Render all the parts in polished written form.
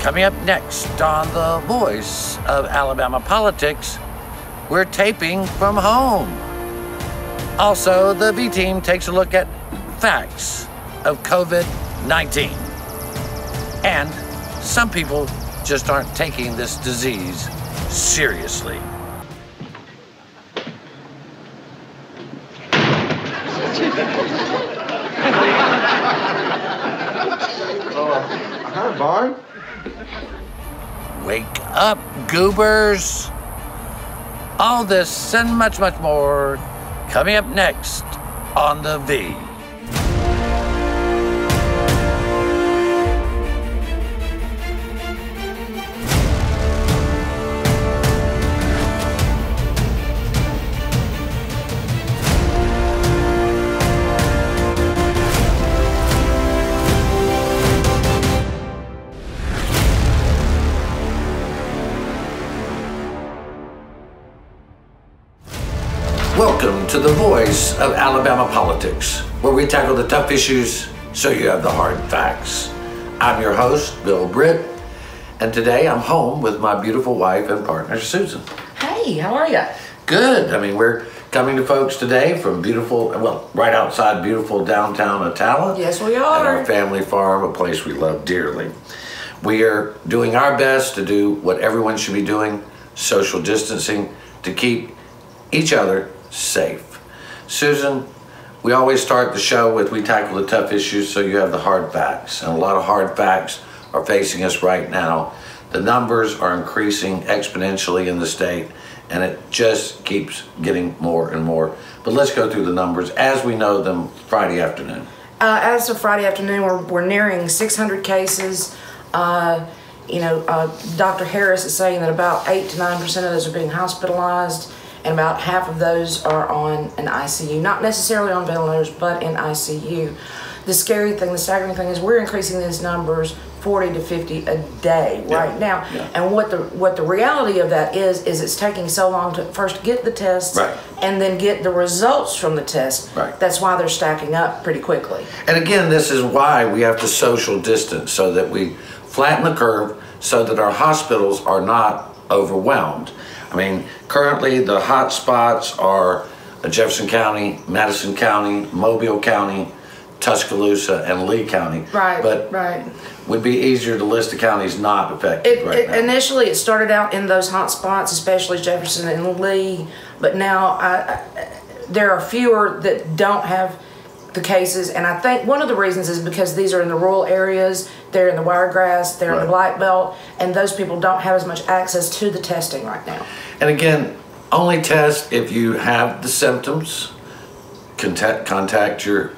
Coming up next on The Voice of Alabama Politics, we're taping from home. Also, the V Team takes a look at facts of COVID-19. And some people just aren't taking this disease seriously. Hi, Barn. Wake up, goobers. All this and much, much more coming up next on The V. Welcome to The Voice of Alabama Politics, where we tackle the tough issues so you have the hard facts. I'm your host, Bill Britt, and today I'm home with my beautiful wife and partner, Susan. Hey, how are you? Good. I mean, we're coming to folks today from beautiful, well, right outside beautiful downtown Atala. Yes, we are. At our family farm, a place we love dearly. We are doing our best to do what everyone should be doing, social distancing, to keep each other safe. Susan, we always start the show with we tackle the tough issues so you have the hard facts, and a lot of hard facts are facing us right now. The numbers are increasing exponentially in the state, and it just keeps getting more and more. But let's go through the numbers as we know them Friday afternoon. As of Friday afternoon, we're nearing 600 cases. Dr. Harris is saying that about 8 to 9% of those are being hospitalized, and about half of those are on an ICU. Not necessarily on ventilators, but in ICU. The scary thing, the staggering thing, is we're increasing these numbers 40 to 50 a day right now. Yeah. And what the reality of that is it's taking so long to first get the tests and then get the results from the test. Right. That's why they're stacking up pretty quickly. And again, this is why we have to social distance, so that we flatten the curve, so that our hospitals are not overwhelmed. I mean, currently the hot spots are Jefferson County, Madison County, Mobile County, Tuscaloosa, and Lee County. Right, but would be easier to list the counties not affected right now. Initially, it started out in those hot spots, especially Jefferson and Lee, but now there are fewer that don't have the cases, and I think one of the reasons is because these are in the rural areas, they're in the Wiregrass, they're in the Black Belt, and those people don't have as much access to the testing right now. And again, only test if you have the symptoms. Contact your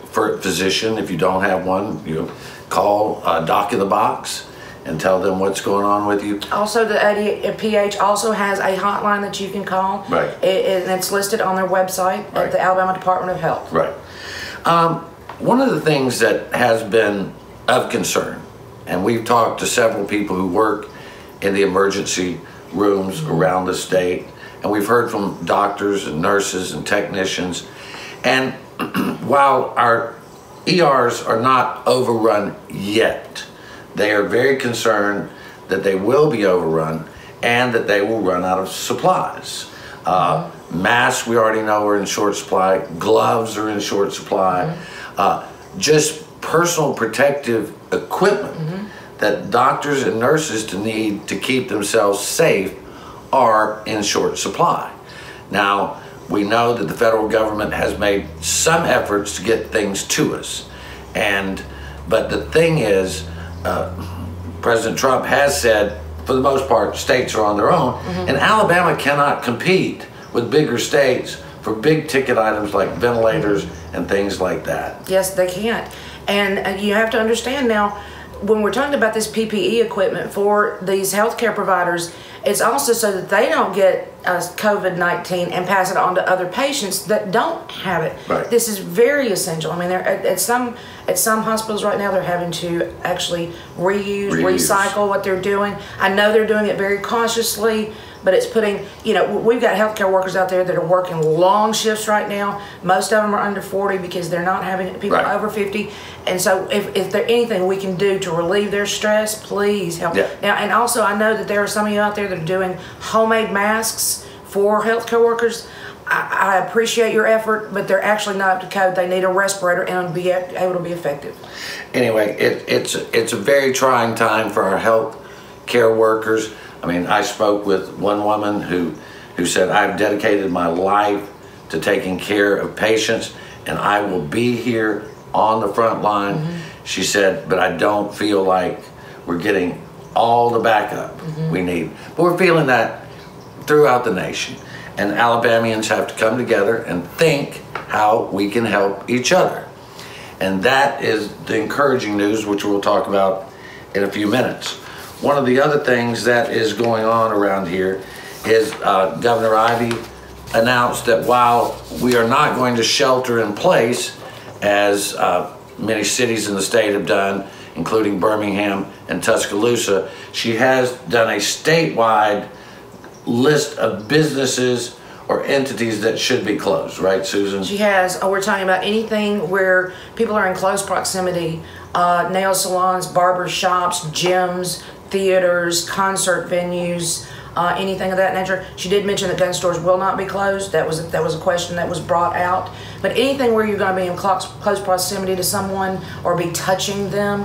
physician if you don't have one. You call Doc of the Box and tell them what's going on with you. Also, the ADPH also has a hotline that you can call, and it's listed on their website at the Alabama Department of Health. Right. One of the things that has been of concern, and we've talked to several people who work in the emergency rooms around the state, and we've heard from doctors and nurses and technicians, and while our ERs are not overrun yet, they are very concerned that they will be overrun and that they will run out of supplies. Masks, we already know, are in short supply. Gloves are in short supply. Just personal protective equipment that doctors and nurses need to keep themselves safe are in short supply. Now, we know that the federal government has made some efforts to get things to us. But the thing is, President Trump has said, for the most part, states are on their own, and Alabama cannot compete with bigger states for big ticket items like ventilators and things like that. Yes, they can't. And you have to understand now, when we're talking about this PPE equipment for these healthcare providers, it's also so that they don't get COVID-19 and pass it on to other patients that don't have it. Right. This is very essential. I mean, at some hospitals right now, they're having to actually recycle what they're doing. I know they're doing it very cautiously, but it's putting, you know, we've got healthcare workers out there that are working long shifts right now. Most of them are under 40 because they're not having people right. over 50. And so if there's anything we can do to relieve their stress, please help. Yeah. Now, and also I know that there are some of you out there that are doing homemade masks for healthcare workers. I appreciate your effort, but they're actually not up to code. They need a respirator and be able to be effective. Anyway, it's a very trying time for our health care workers. I mean, I spoke with one woman who said, I've dedicated my life to taking care of patients, and I will be here on the front line. Mm-hmm. She said, but I don't feel like we're getting all the backup mm-hmm. we need. But we're feeling that throughout the nation. And Alabamians have to come together and think how we can help each other. And that is the encouraging news, which we'll talk about in a few minutes. One of the other things that is going on around here is Governor Ivey announced that while we are not going to shelter in place, as many cities in the state have done, including Birmingham and Tuscaloosa, she has done a statewide list of businesses or entities that should be closed, right, Susan? She has. Oh, we're talking about anything where people are in close proximity, nail salons, barber shops, gyms, theaters, concert venues, anything of that nature. She did mention that gun stores will not be closed. That was a question that was brought out. But anything where you're going to be in close proximity to someone or be touching them,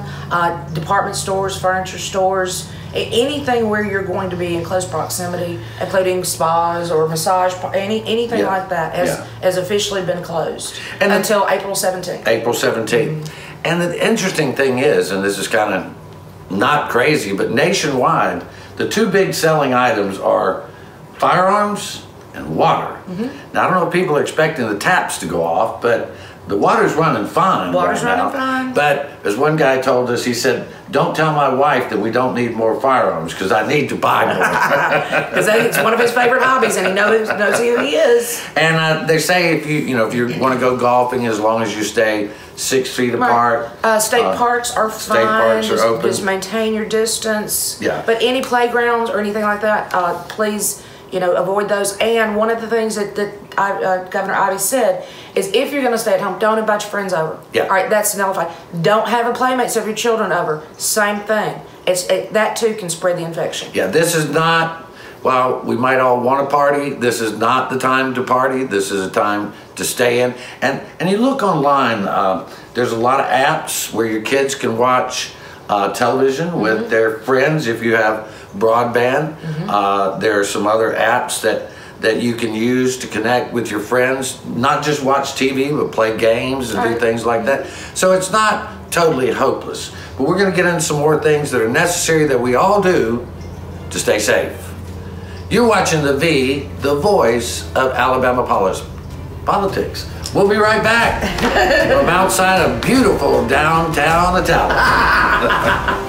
department stores, furniture stores, anything where you're going to be in close proximity, including spas or massage, anything yeah. like that, has officially been closed and until April 17th. April 17th. Mm-hmm. And the interesting thing is, and this is kind of not crazy, but nationwide, the two big selling items are firearms and water. Mm-hmm. Now, I don't know if people are expecting the taps to go off, but the water's running fine. Water's right running now. Fine. But as one guy told us, he said, don't tell my wife that we don't need more firearms because I need to buy more. Because it's one of his favorite hobbies and he knows who he is. And they say if you want to go golfing, as long as you stay 6 feet apart. State parks are fine. State parks are open. Just maintain your distance. Yeah. But any playgrounds or anything like that, please, avoid those. And one of the things that Governor Ivey said is if you're going to stay at home, don't invite your friends over. Yeah. All right, that's nullified. Don't have a playmate of your children over. Same thing. That too can spread the infection. Yeah, this is not, while we might all want to party, this is not the time to party. This is a time to stay in. And you look online, there's a lot of apps where your kids can watch television mm-hmm. with their friends if you have broadband. Mm-hmm. There are some other apps that you can use to connect with your friends, not just watch TV, but play games and do things like that. So it's not totally hopeless. But we're going to get into some more things that are necessary that we all do to stay safe. You're watching The V, the voice of Alabama politics. We'll be right back from outside of beautiful downtown Italian.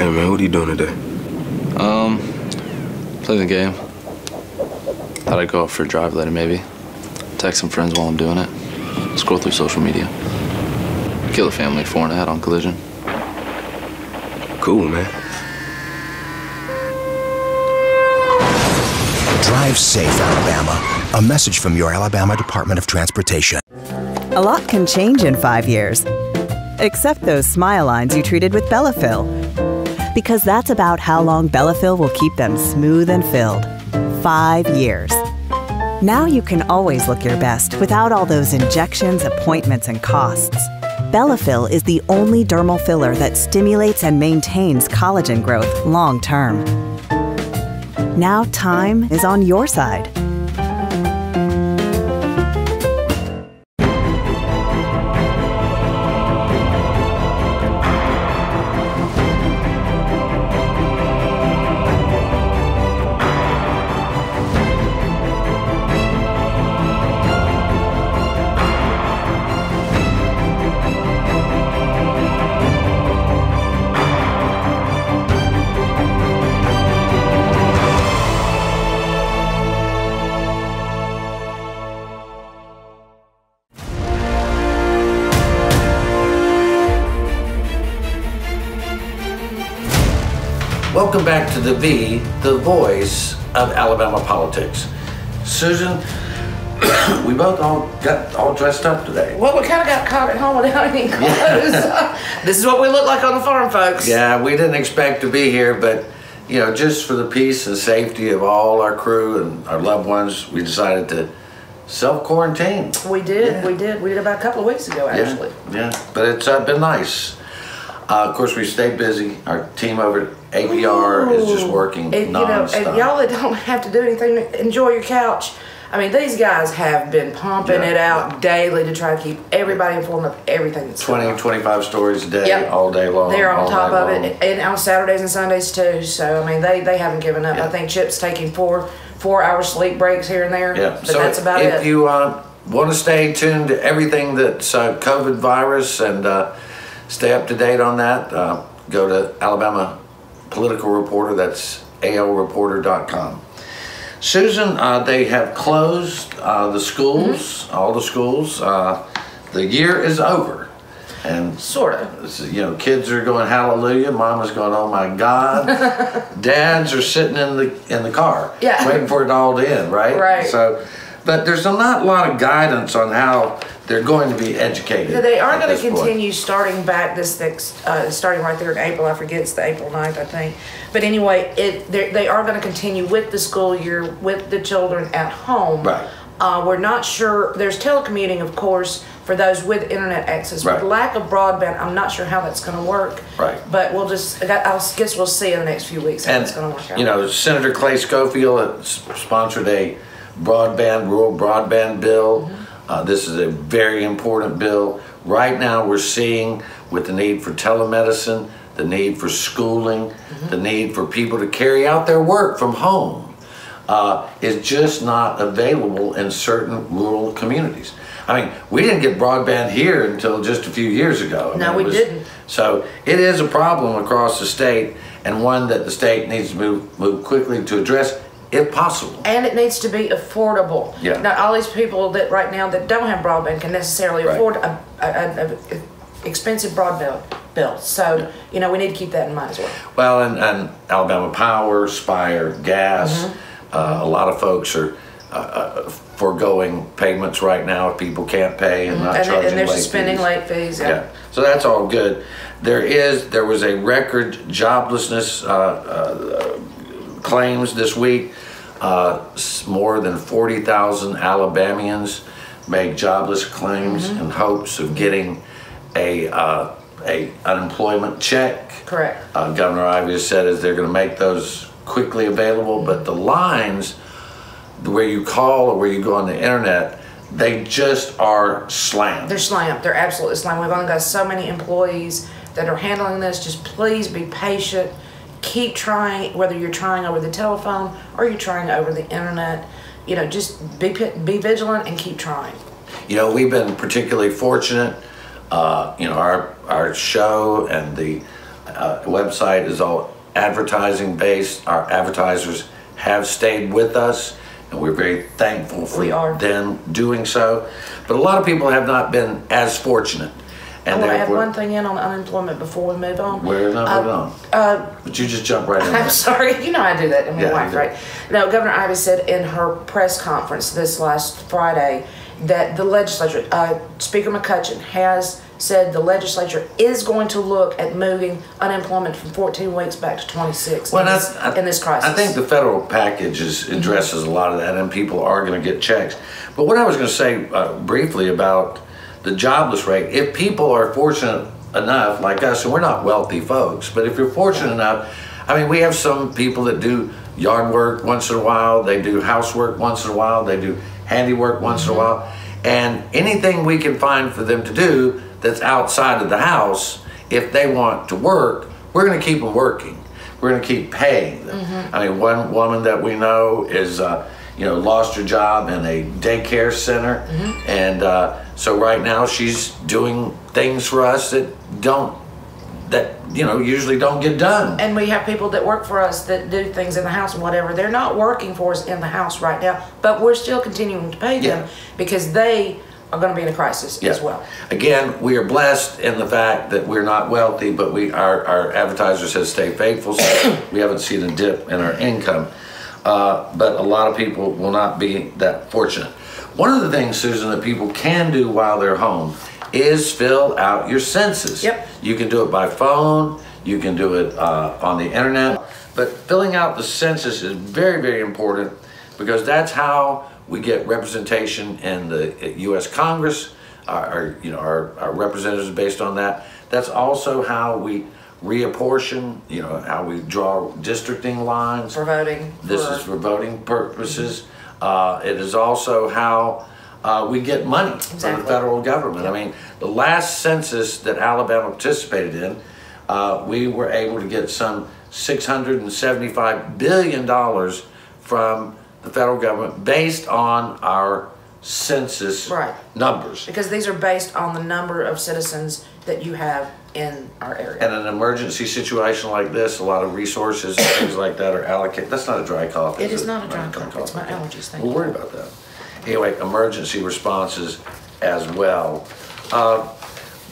What are you doing today? Playing the game. Thought I'd go out for a drive later, maybe. Text some friends while I'm doing it. Scroll through social media. Kill a family 4.5 on collision. Cool, man. Drive safe, Alabama. A message from your Alabama Department of Transportation. A lot can change in 5 years. Except those smile lines you treated with Bellafill. Because that's about how long Bellafill will keep them smooth and filled. 5 years. Now you can always look your best without all those injections, appointments, and costs. Bellafill is the only dermal filler that stimulates and maintains collagen growth long term. Now time is on your side. Welcome back to the voice of Alabama politics. Susan, we both got all dressed up today. Well, we kind of got caught at home without any clothes. Yeah. This is what we look like on the farm, folks. Yeah, we didn't expect to be here, but you know, just for the peace and safety of all our crew and our loved ones, we decided to self-quarantine. We did, yeah. We did about a couple of weeks ago, actually. Yeah, yeah. But it's been nice. Of course, we stayed busy. Our team over at ABR is just working nonstop. You know, and y'all that don't have to do anything, enjoy your couch. I mean, these guys have been pumping it out daily to try to keep everybody informed of everything that's going on. 25 stories a day, all day long. They're on top of it, and on Saturdays and Sundays too. So, I mean, they haven't given up. Yeah. I think Chip's taking four-hour sleep breaks here and there, but so that's about it. If you want to stay tuned to everything that's COVID virus and stay up to date on that, go to Alabama Political Reporter. That's alreporter.com. Susan, they have closed the schools, all the schools. The year is over. And sort of. You know, kids are going, hallelujah. Mama's going, oh my God. Dads are sitting in the car waiting for it all to end, right? Right. So, but there's not a lot of guidance on how they're going to be educated. So they are going to continue starting back this next, starting right there in April. I forget, it's the April 9th, I think. But anyway, they are going to continue with the school year with the children at home. Right. We're not sure. There's telecommuting, of course, for those with internet access. Right. With lack of broadband, I'm not sure how that's going to work. Right. But we'll just, I guess we'll see in the next few weeks how it's going to work out. You know, Senator Clay Schofield sponsored a rural broadband bill. Mm-hmm. This is a very important bill. Right now we're seeing with the need for telemedicine, the need for schooling, the need for people to carry out their work from home is just not available in certain rural communities. I mean, we didn't get broadband here until just a few years ago. We didn't. So it is a problem across the state, and one that the state needs to move quickly to address, if possible. And it needs to be affordable. Yeah. Not all these people that right now that don't have broadband can necessarily afford an expensive broadband bill. So, you know, we need to keep that in mind as well. Well, and Alabama Power, Spire, Gas, a lot of folks are foregoing payments right now if people can't pay and not charging late fees. And they're suspending late fees. Yeah. So that's all good. There was a record joblessness claims this week. More than 40,000 Alabamians made jobless claims in hopes of getting a unemployment check. Correct. Governor Ivey has said they're going to make those quickly available, but the lines where you call or where you go on the internet, they just are slammed. They're slammed. They're absolutely slammed. We've only got so many employees that are handling this. Just please be patient. Keep trying, whether you're trying over the telephone or you're trying over the internet. You know, just be vigilant and keep trying. You know, we've been particularly fortunate. You know, our show and the website is all advertising based. Our advertisers have stayed with us, and we're very thankful for them doing so. But a lot of people have not been as fortunate. And I want to add one thing in on unemployment before we move on. We're not moving on. But you just jump right in. I'm sorry. You know I do that to my wife, right? No, Governor Ivey said in her press conference this last Friday that the legislature, Speaker McCutcheon has said the legislature is going to look at moving unemployment from 14 weeks back to 26 in this crisis. I think the federal package addresses a lot of that, and people are going to get checks. But what I was going to say briefly about the jobless rate, if people are fortunate enough like us, and we're not wealthy folks, but if you're fortunate enough, I mean, we have some people that do yard work once in a while, they do housework once in a while, they do handiwork once in a while, and anything we can find for them to do that's outside of the house, if they want to work, we're gonna keep them working. We're gonna keep paying them. I mean, one woman that we know is, you know, lost her job in a daycare center, and so right now she's doing things for us that you know usually don't get done. And we have people that work for us that do things in the house and whatever. They're not working for us in the house right now, but we're still continuing to pay them because they are going to be in a crisis as well. Again, we are blessed in the fact that we're not wealthy, but we our advertiser says stay faithful, so we haven't seen a dip in our income. But a lot of people will not be that fortunate. One of the things, Susan, that people can do while they're home is fill out your census. Yep. You can do it by phone, you can do it on the internet, but filling out the census is very, very important because that's how we get representation in the U.S. Congress, our representatives based on that. That's also how we reapportion, you know, how we draw districting lines. For voting. This is for voting purposes. It is also how we get money from the federal government. I mean, the last census that Alabama participated in, we were able to get some $675 billion from the federal government based on our census numbers. Because these are based on the number of citizens that you have in our area. And an emergency situation like this, a lot of resources and things like that are allocated. That's not a dry cough. It is not a dry cough. It's my allergies. Thank you. We'll worry about that. Anyway, emergency responses as well.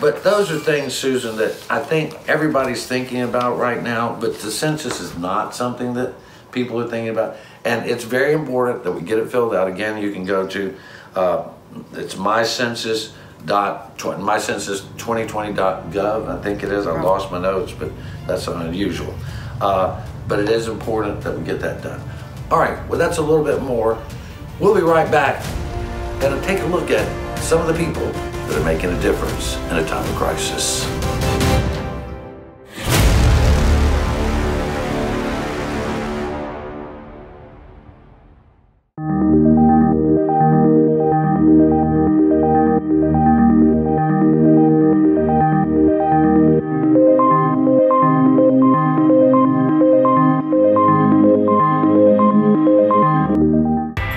But those are things, Susan, that I think everybody's thinking about right now, but the census is not something that people are thinking about. And it's very important that we get it filled out. Again, you can go to, it's mycensus2020.gov, I think it is. I lost my notes, but that's unusual. But it is important that we get that done. All right, well, that's a little bit more. We'll be right back and take a look at some of the people that are making a difference in a time of crisis.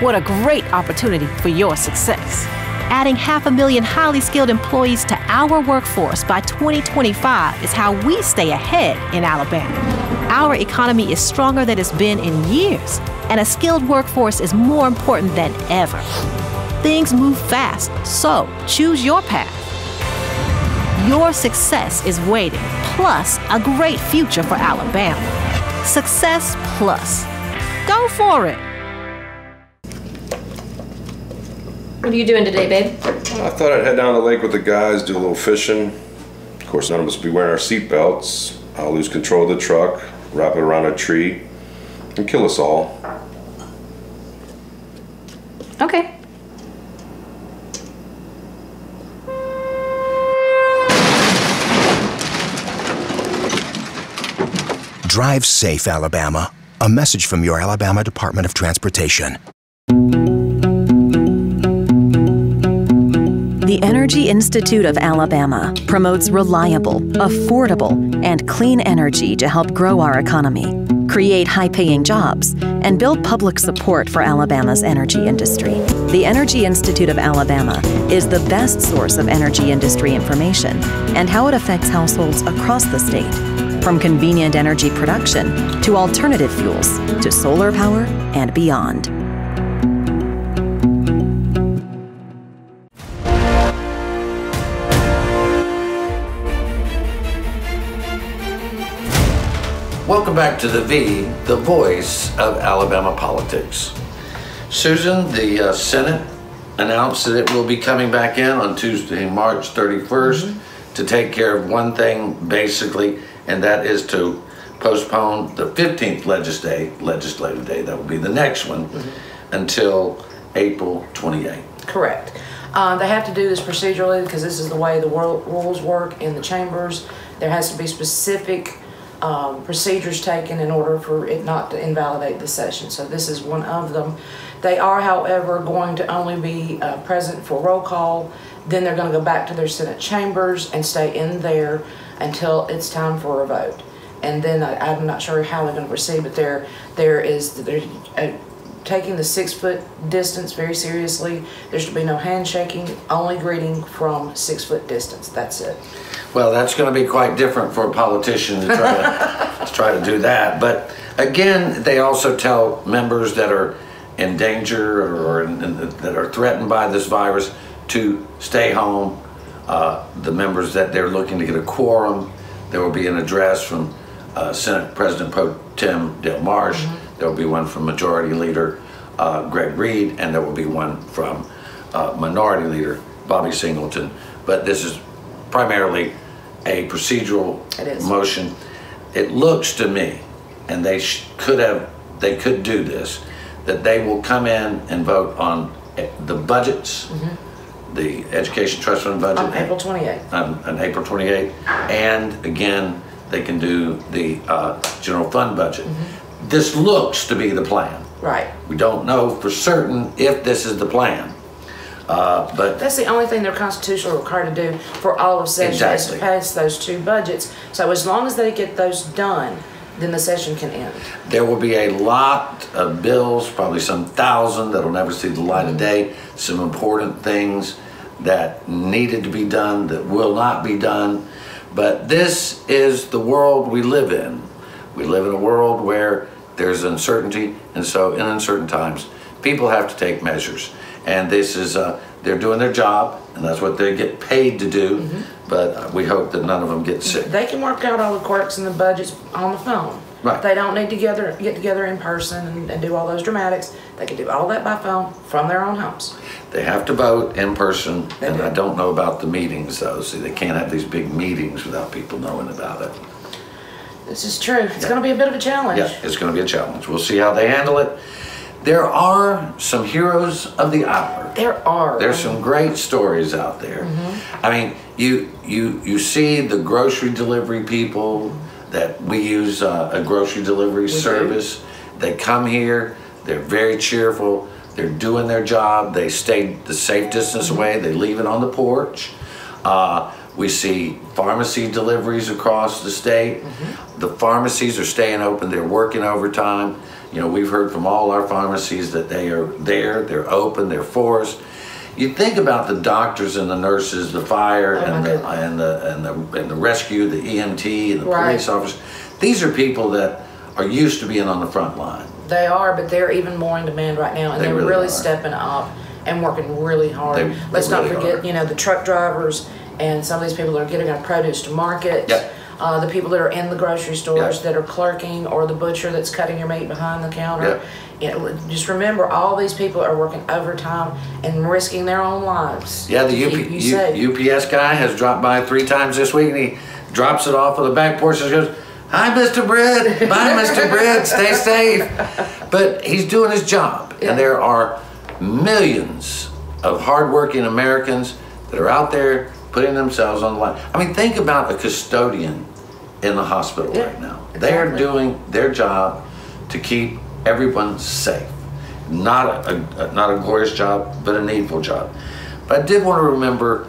What a great opportunity for your success. Adding 500,000 highly skilled employees to our workforce by 2025 is how we stay ahead in Alabama. Our economy is stronger than it's been in years, and a skilled workforce is more important than ever. Things move fast, so choose your path. Your success is waiting, plus a great future for Alabama. Success Plus. Go for it. What are you doing today, babe? I thought I'd head down to the lake with the guys, do a little fishing. Of course, none of us will be wearing our seatbelts. I'll lose control of the truck, wrap it around a tree, and kill us all. Okay. Drive safe, Alabama. A message from your Alabama Department of Transportation. The Energy Institute of Alabama promotes reliable, affordable, and clean energy to help grow our economy, create high-paying jobs, and build public support for Alabama's energy industry. The Energy Institute of Alabama is the best source of energy industry information and how it affects households across the state, from convenient energy production to alternative fuels to solar power and beyond. Welcome back to The V, the voice of Alabama politics. Susan, the Senate announced that it will be coming back in on Tuesday, March 31st, to take care of one thing, basically, and that is to postpone the 15th legislative day, that will be the next one, until April 28th. Correct. They have to do this procedurally because this is the way the rules work in the chambers. There has to be specific procedures taken in order for it not to invalidate the session. So this is one of them. They are, however, going to only be present for roll call. Then they're going to go back to their Senate chambers and stay in there until it's time for a vote. And then I'm not sure how they're going to proceed, but they're taking the 6-foot distance very seriously. There should be no handshaking, only greeting from 6-foot distance. That's it. Well, that's going to be quite different for a politician to try to, do that. But again, they also tell members that are in danger or that are threatened by this virus to stay home. The members that they're looking to get a quorum, there will be an address from Senate President Pro Tim Del Marsh, there will be one from Majority Leader Greg Reed, and there will be one from Minority Leader Bobby Singleton. But this is primarily a procedural motion. It looks to me, and they could do this, that they will come in and vote on the budgets, the Education Trust Fund budget. On April 28th. On April 28th. And again, they can do the general fund budget. This looks to be the plan. Right. We don't know for certain if this is the plan. But that's the only thing they're constitutionally required to do for all of session is to pass those two budgets. So as long as they get those done, then the session can end. There will be a lot of bills, probably some thousand, that'll never see the light of day. Some important things that needed to be done that will not be done. But this is the world we live in. We live in a world where there's uncertainty, and so in uncertain times, people have to take measures. And this is, they're doing their job, and that's what they get paid to do, but we hope that none of them get sick. They can work out all the quirks and the budgets on the phone. Right. They don't need to get together in person and do all those dramatics. They can do all that by phone from their own homes. They have to vote in person, and I don't know about the meetings, though. See, they can't have these big meetings without people knowing about it. This is true. It's going to be a bit of a challenge. Yeah, it's going to be a challenge. We'll see how they handle it. There are some heroes of the hour. There are. There's some great stories out there. I mean, you see the grocery delivery people that we use a grocery delivery service. They come here. They're very cheerful. They're doing their job. They stay the safe distance away. They leave it on the porch. We see pharmacy deliveries across the state. The pharmacies are staying open. They're working overtime. You know, we've heard from all our pharmacies that they are there, they're open, they're for us. You think about the doctors and the nurses, the fire and the rescue, the EMT and the police officers. These are people that are used to being on the front line. They are, but they're even more in demand right now, and they're really stepping up and working really hard. Let's not forget, you know, the truck drivers and some of these people that are getting our produce to market. The people that are in the grocery stores that are clerking, or the butcher that's cutting your meat behind the counter. You know, just remember, all these people are working overtime and risking their own lives. Yeah, the UPS guy has dropped by 3 times this week, and he drops it off on the back porch and goes, "Hi, Mr. Britt. Bye, Mr. Britt. Stay safe." But he's doing his job, and there are millions of hardworking Americans that are out there putting themselves on the line. I mean, think about a custodian in the hospital right now. They're doing their job to keep everyone safe. Not a glorious job, but a needful job. But I did want to remember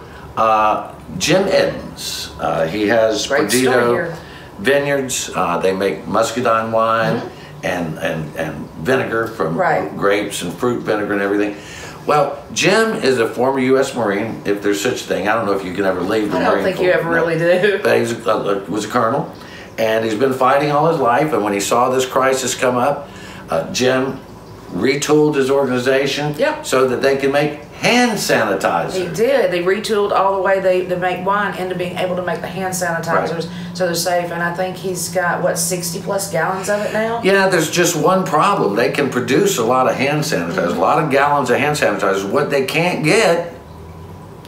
Jim Eddins. He has Perdido Vineyards. They make muscadine wine and vinegar from grapes and fruit vinegar and everything. Well, Jim is a former U.S. Marine, if there's such a thing. I don't know if you can ever leave the Marine Corps. I don't think you ever really do. But he was a colonel, and he's been fighting all his life, and when he saw this crisis come up, Jim retooled his organization so that they could make hand sanitizer. He did. They retooled all the way they make wine into being able to make the hand sanitizers so they're safe. And I think he's got, what, 60-plus gallons of it now? Yeah, there's just one problem. They can produce a lot of hand sanitizers, a lot of gallons of hand sanitizers. What they can't get,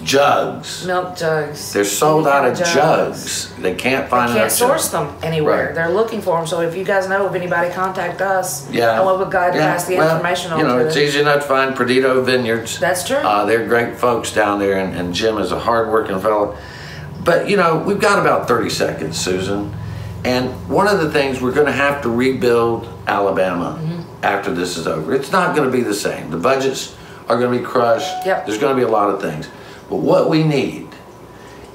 jugs. Milk jugs. They're sold out of jugs. They can't find enough. They can't source them anywhere. They're looking for them. So if you guys know of anybody, contact us. Yeah. And we'll be glad to pass the information on to them. You know, it's easy enough to find Perdido Vineyards. That's true. They're great folks down there, and Jim is a hard-working fellow. But, you know, we've got about 30 seconds, Susan. And one of the things, we're going to have to rebuild Alabama after this is over. It's not going to be the same. The budgets are going to be crushed. There's going to be a lot of things. But what we need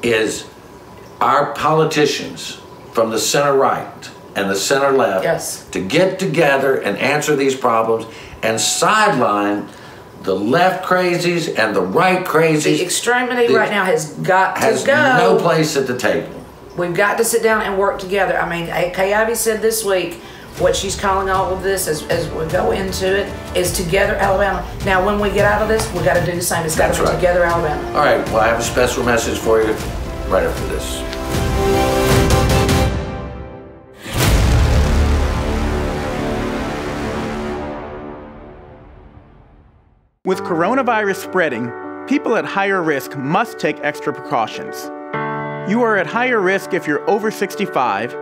is our politicians from the center right and the center left to get together and answer these problems and sideline the left crazies and the right crazies. The extremity right now has got to go. Has no place at the table. We've got to sit down and work together. I mean, Kayabi said this week, What she's calling all of this as we go into it is Together Alabama. Now, when we get out of this, we've got to do the same. It's got to be Together Alabama. All right. Well, I have a special message for you right after this. With coronavirus spreading, people at higher risk must take extra precautions. You are at higher risk if you're over 65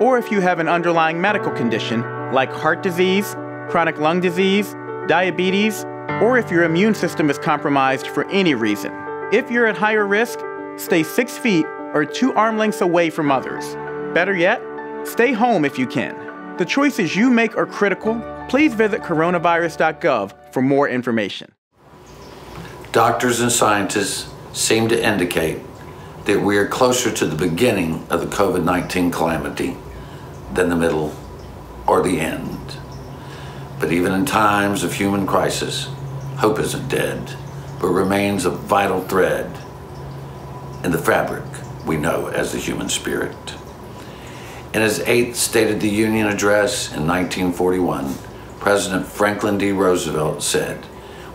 or if you have an underlying medical condition like heart disease, chronic lung disease, diabetes, or if your immune system is compromised for any reason. If you're at higher risk, stay 6 feet or 2 arm lengths away from others. Better yet, stay home if you can. The choices you make are critical. Please visit coronavirus.gov for more information. Doctors and scientists seem to indicate that we are closer to the beginning of the COVID-19 calamity than the middle or the end. But even in times of human crisis, hope isn't dead, but remains a vital thread in the fabric we know as the human spirit. In his 8th State of the Union address in 1941, President Franklin D. Roosevelt said,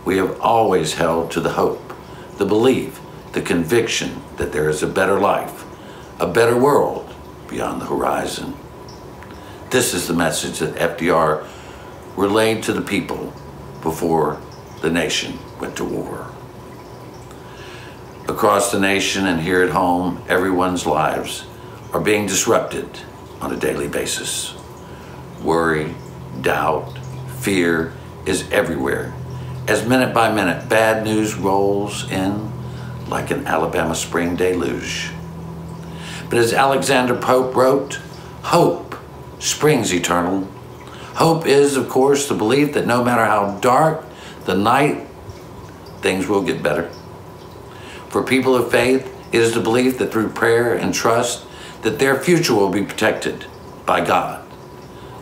"We have always held to the hope, the belief, the conviction that there is a better life, a better world beyond the horizon." This is the message that FDR relayed to the people before the nation went to war. Across the nation and here at home, everyone's lives are being disrupted on a daily basis. Worry, doubt, fear is everywhere. As minute by minute, bad news rolls in like an Alabama spring deluge. But as Alexander Pope wrote, hope springs eternal. Hope is, of course, the belief that no matter how dark the night, things will get better. For people of faith, it is the belief that through prayer and trust, that their future will be protected by God.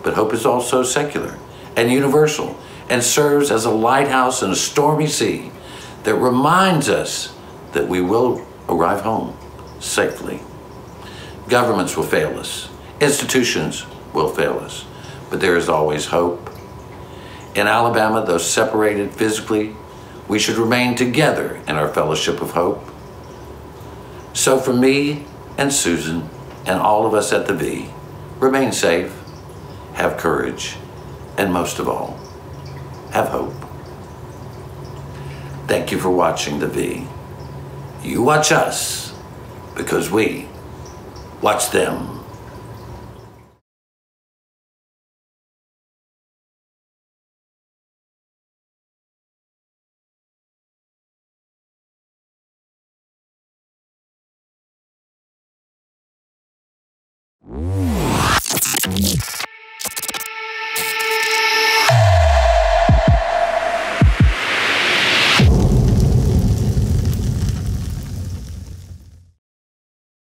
But hope is also secular and universal and serves as a lighthouse in a stormy sea that reminds us that we will arrive home safely. Governments will fail us, institutions will fail us, but there is always hope. In Alabama, though separated physically, we should remain together in our fellowship of hope. So for me and Susan and all of us at the V, remain safe, have courage, and most of all, have hope. Thank you for watching the V. You watch us, because we watch them.